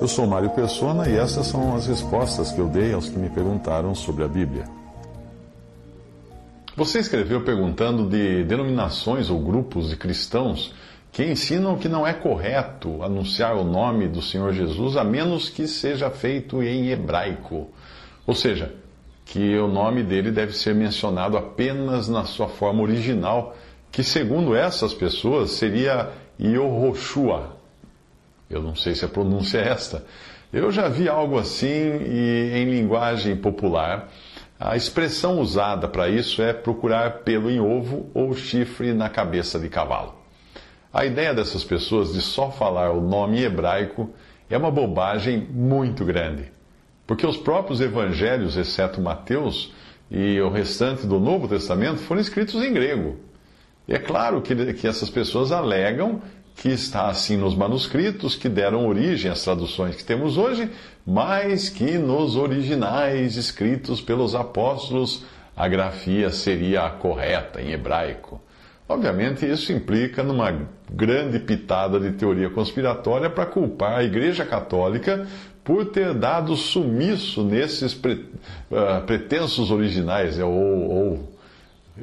Eu sou Mário Persona e essas são as respostas que eu dei aos que me perguntaram sobre a Bíblia. Você escreveu perguntando de denominações ou grupos de cristãos que ensinam que não é correto anunciar o nome do Senhor Jesus a menos que seja feito em hebraico. Ou seja, que o nome dele deve ser mencionado apenas na sua forma original, que segundo essas pessoas seria Yehoshua. Eu não sei se a pronúncia é esta. Eu já vi algo assim e em linguagem popular. A expressão usada para isso é procurar pelo em ovo ou chifre na cabeça de cavalo. A ideia dessas pessoas de só falar o nome hebraico é uma bobagem muito grande. Porque os próprios evangelhos, exceto Mateus e o restante do Novo Testamento, foram escritos em grego. E é claro que essas pessoas alegam que está assim nos manuscritos que deram origem às traduções que temos hoje, mas que nos originais escritos pelos apóstolos a grafia seria a correta em hebraico. Obviamente isso implica numa grande pitada de teoria conspiratória para culpar a Igreja Católica por ter dado sumiço nesses pretensos originais, ou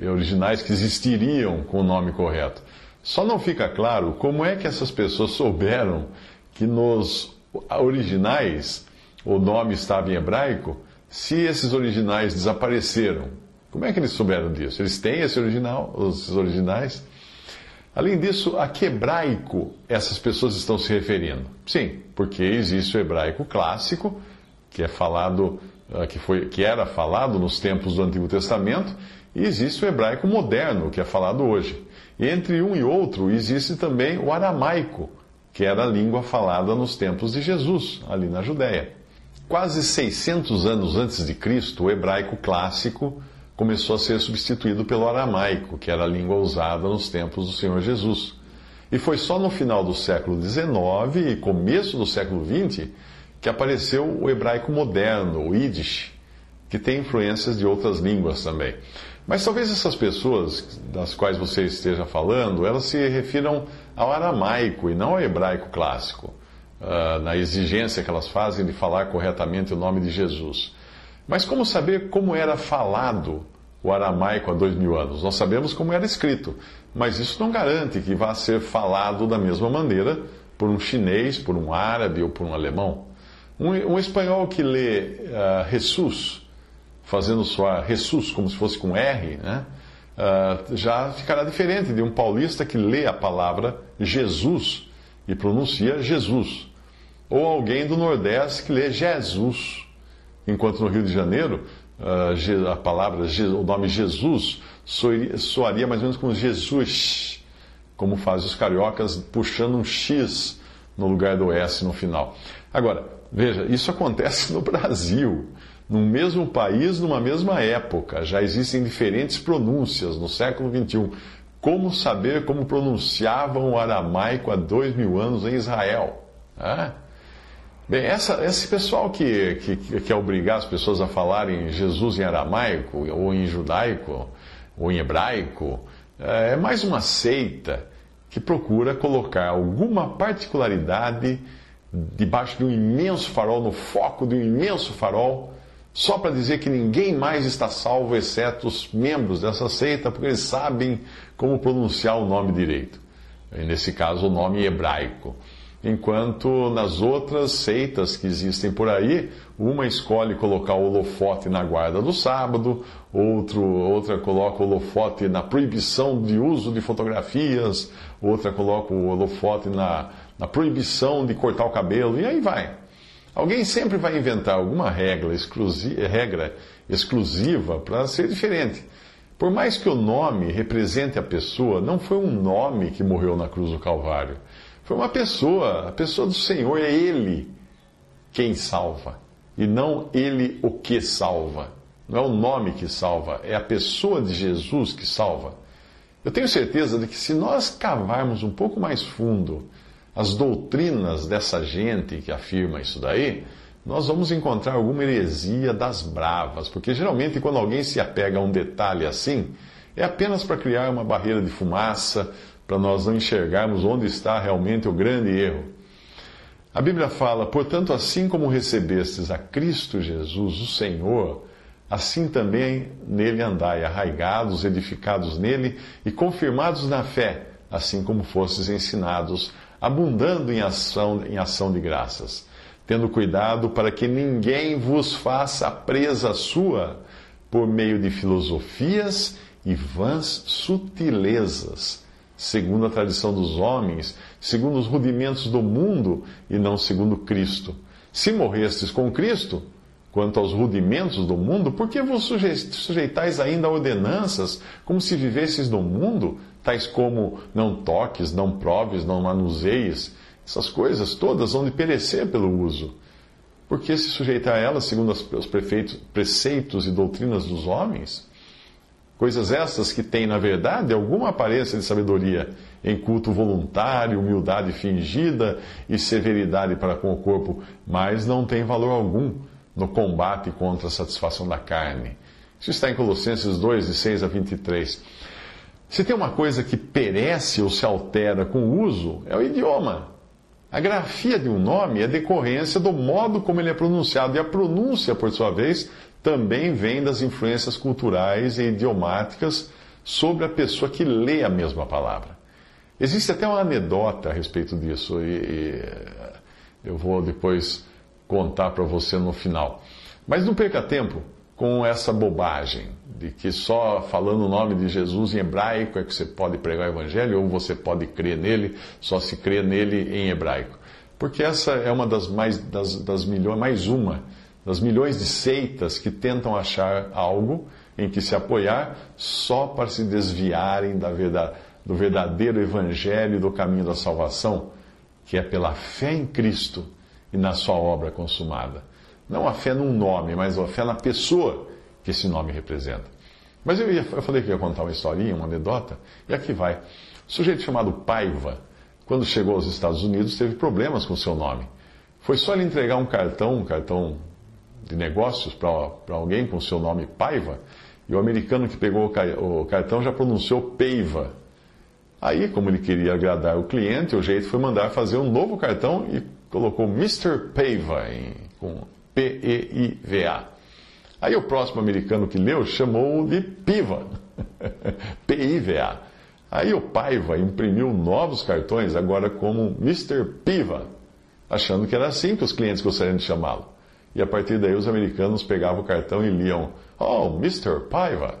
originais que existiriam com o nome correto. Só não fica claro como é que essas pessoas souberam que nos originais o nome estava em hebraico, se esses originais desapareceram. Como é que eles souberam disso? Eles têm esse original, esses originais? Além disso, a que hebraico essas pessoas estão se referindo? Sim, porque existe o hebraico clássico, que era falado nos tempos do Antigo Testamento, e existe o hebraico moderno, que é falado hoje. Entre um e outro existe também o aramaico, que era a língua falada nos tempos de Jesus, ali na Judéia. Quase 600 anos antes de Cristo, o hebraico clássico começou a ser substituído pelo aramaico, que era a língua usada nos tempos do Senhor Jesus. E foi só no final do século XIX e começo do século XX que apareceu o hebraico moderno, o Yiddish, que tem influências de outras línguas também. Mas talvez essas pessoas das quais você esteja falando, elas se refiram ao aramaico e não ao hebraico clássico, na exigência que elas fazem de falar corretamente o nome de Jesus. Mas como saber como era falado o aramaico há 2000 anos? Nós sabemos como era escrito, mas isso não garante que vá ser falado da mesma maneira por um chinês, por um árabe ou por um alemão. Um espanhol que lê Jesus, fazendo soar Jesus como se fosse com R, né? Já ficará diferente de um paulista que lê a palavra Jesus e pronuncia Jesus. Ou alguém do Nordeste que lê Jesus. Enquanto no Rio de Janeiro, a palavra, o nome Jesus soaria mais ou menos como Jesus, como fazem os cariocas puxando um X no lugar do S no final. Agora, veja, isso acontece no Brasil. No mesmo país, numa mesma época, já existem diferentes pronúncias no século XXI. Como saber como pronunciavam o aramaico há 2000 anos em Israel? Bem, esse pessoal que quer obrigar as pessoas a falarem Jesus em aramaico, ou em judaico, ou em hebraico, é mais uma seita que procura colocar alguma particularidade debaixo de um imenso farol, no foco de um imenso farol, só para dizer que ninguém mais está salvo, exceto os membros dessa seita, porque eles sabem como pronunciar o nome direito. Nesse caso, o nome hebraico. Enquanto nas outras seitas que existem por aí, uma escolhe colocar o holofote na guarda do sábado, outra coloca o holofote na proibição de uso de fotografias, outra coloca o holofote na proibição de cortar o cabelo, e aí vai. Alguém sempre vai inventar alguma regra exclusiva para ser diferente. Por mais que o nome represente a pessoa, não foi um nome que morreu na cruz do Calvário. Foi uma pessoa, a pessoa do Senhor, é Ele quem salva, e não Ele o que salva. Não é o nome que salva, é a pessoa de Jesus que salva. Eu tenho certeza de que se nós cavarmos um pouco mais fundo as doutrinas dessa gente que afirma isso daí, nós vamos encontrar alguma heresia das bravas, porque geralmente quando alguém se apega a um detalhe assim, é apenas para criar uma barreira de fumaça, para nós não enxergarmos onde está realmente o grande erro. A Bíblia fala: portanto, assim como recebestes a Cristo Jesus, o Senhor, assim também nele andai, arraigados, edificados nele e confirmados na fé, assim como fostes ensinados, abundando em ação de graças, tendo cuidado para que ninguém vos faça presa sua por meio de filosofias e vãs sutilezas, segundo a tradição dos homens, segundo os rudimentos do mundo e não segundo Cristo. Se morrestes com Cristo, quanto aos rudimentos do mundo, por que vos sujeitais ainda a ordenanças, como se vivesseis no mundo, tais como não toques, não proves, não manuseis, essas coisas todas hão de perecer pelo uso? Por que se sujeitar a elas segundo os preceitos e doutrinas dos homens? Coisas essas que têm, na verdade, alguma aparência de sabedoria, em culto voluntário, humildade fingida e severidade para com o corpo, mas não têm valor algum no combate contra a satisfação da carne. Isso está em Colossenses 2, de 6 a 23. Se tem uma coisa que perece ou se altera com o uso, é o idioma. A grafia de um nome é decorrência do modo como ele é pronunciado, e a pronúncia, por sua vez, também vem das influências culturais e idiomáticas sobre a pessoa que lê a mesma palavra. Existe até uma anedota a respeito disso, e eu vou depois contar para você no final. Mas não perca tempo com essa bobagem de que só falando o nome de Jesus em hebraico é que você pode pregar o evangelho, ou você pode crer nele, só se crê nele em hebraico. Porque essa é uma das milhões de seitas que tentam achar algo em que se apoiar só para se desviarem do verdadeiro evangelho e do caminho da salvação, que é pela fé em Cristo e na sua obra consumada. Não a fé num nome, mas a fé na pessoa que esse nome representa. Mas eu falei que ia contar uma historinha, uma anedota, e aqui vai. O sujeito chamado Paiva, quando chegou aos Estados Unidos, teve problemas com o seu nome. Foi só ele entregar um cartão de negócios para alguém com o seu nome Paiva, e o americano que pegou o cartão já pronunciou Paiva. Aí, como ele queria agradar o cliente, o jeito foi mandar fazer um novo cartão e colocou Mr. Paiva, com P-E-I-V-A. Aí o próximo americano que leu chamou de Piva, P-I-V-A. Aí o Paiva imprimiu novos cartões, agora como Mr. Piva, achando que era assim que os clientes gostariam de chamá-lo. E a partir daí os americanos pegavam o cartão e liam: "Oh, Mr. Paiva."